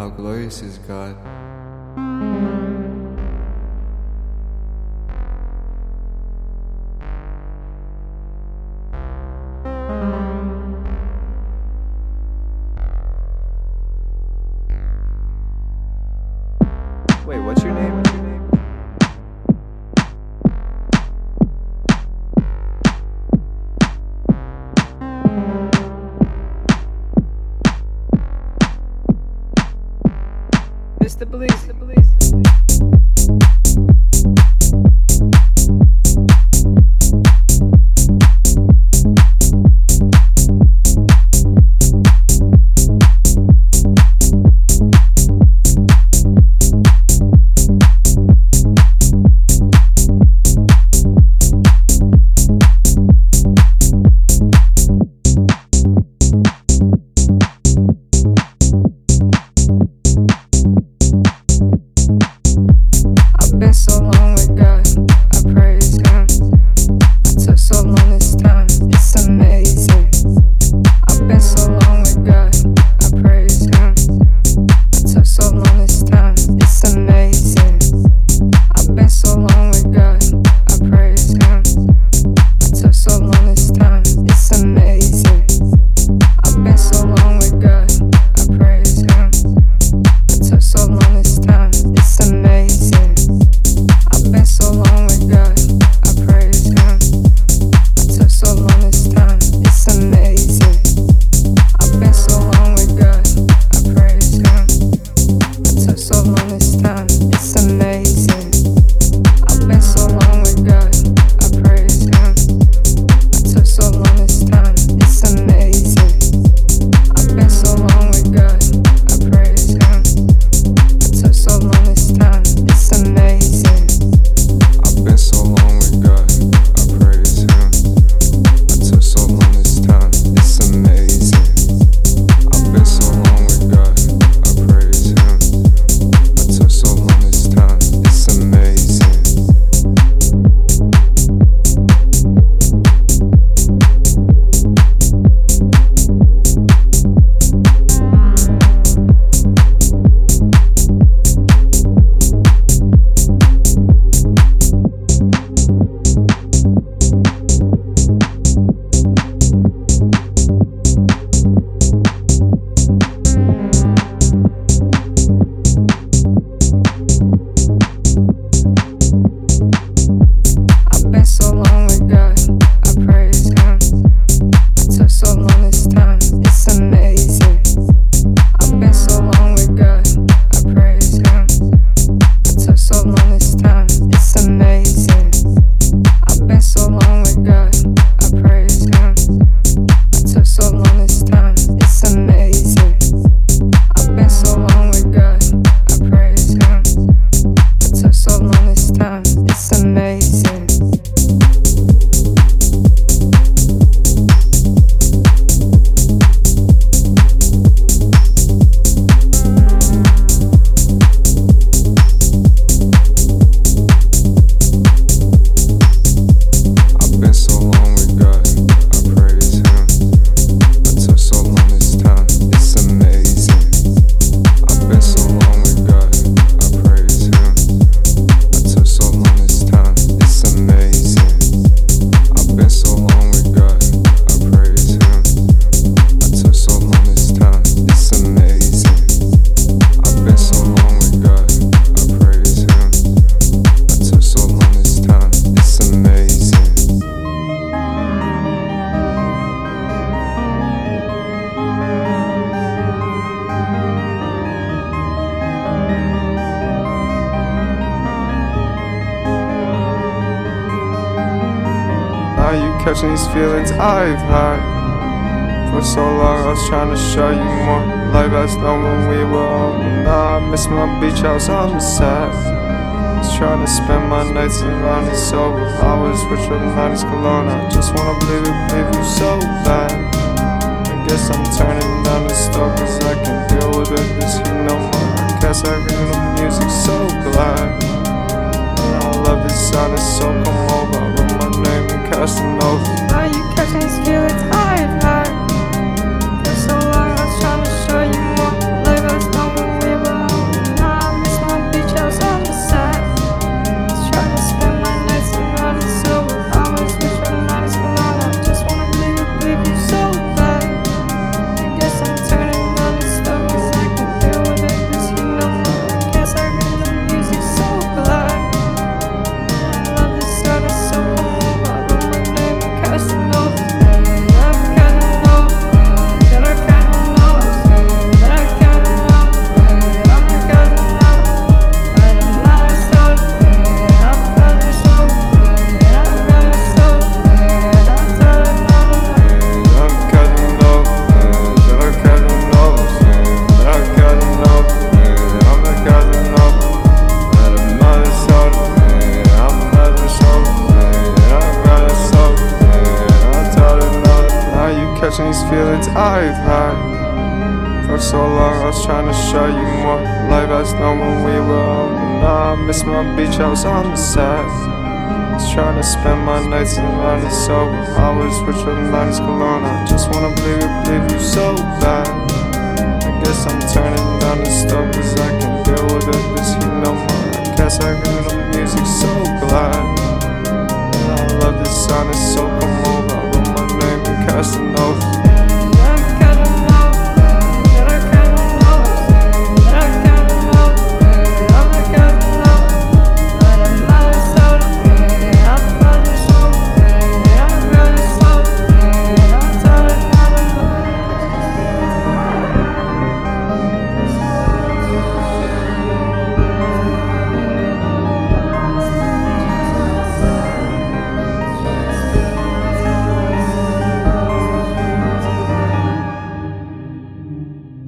how glorious is God. Wait, what's your name? It's the police, it's the police, it's the police. Are you catching these feelings I've had? For so long I was trying to show you more. Life as known when we were old. Now I miss my beach house, I'm sad. I was trying to spend my nights around it sober. I was rich with the 90s cologne. I just wanna believe you so bad. I guess I'm turning down the store, cause I can deal with it, cause you know more. I guess I hear the music so glad. And I love this sound, it's so come over. I wrote my name and cast an over. Are you catching these feelings I've had? For so long I was trying to show you more. Life as known when we feelings I've had for so long. I was trying to show you more life as known when we were old. Now I miss my beach house on the side. Trying to spend my nights in line and sober. I always switch with Lines Cologne. I just wanna believe you so bad. I guess I'm turning down the stove 'cause I can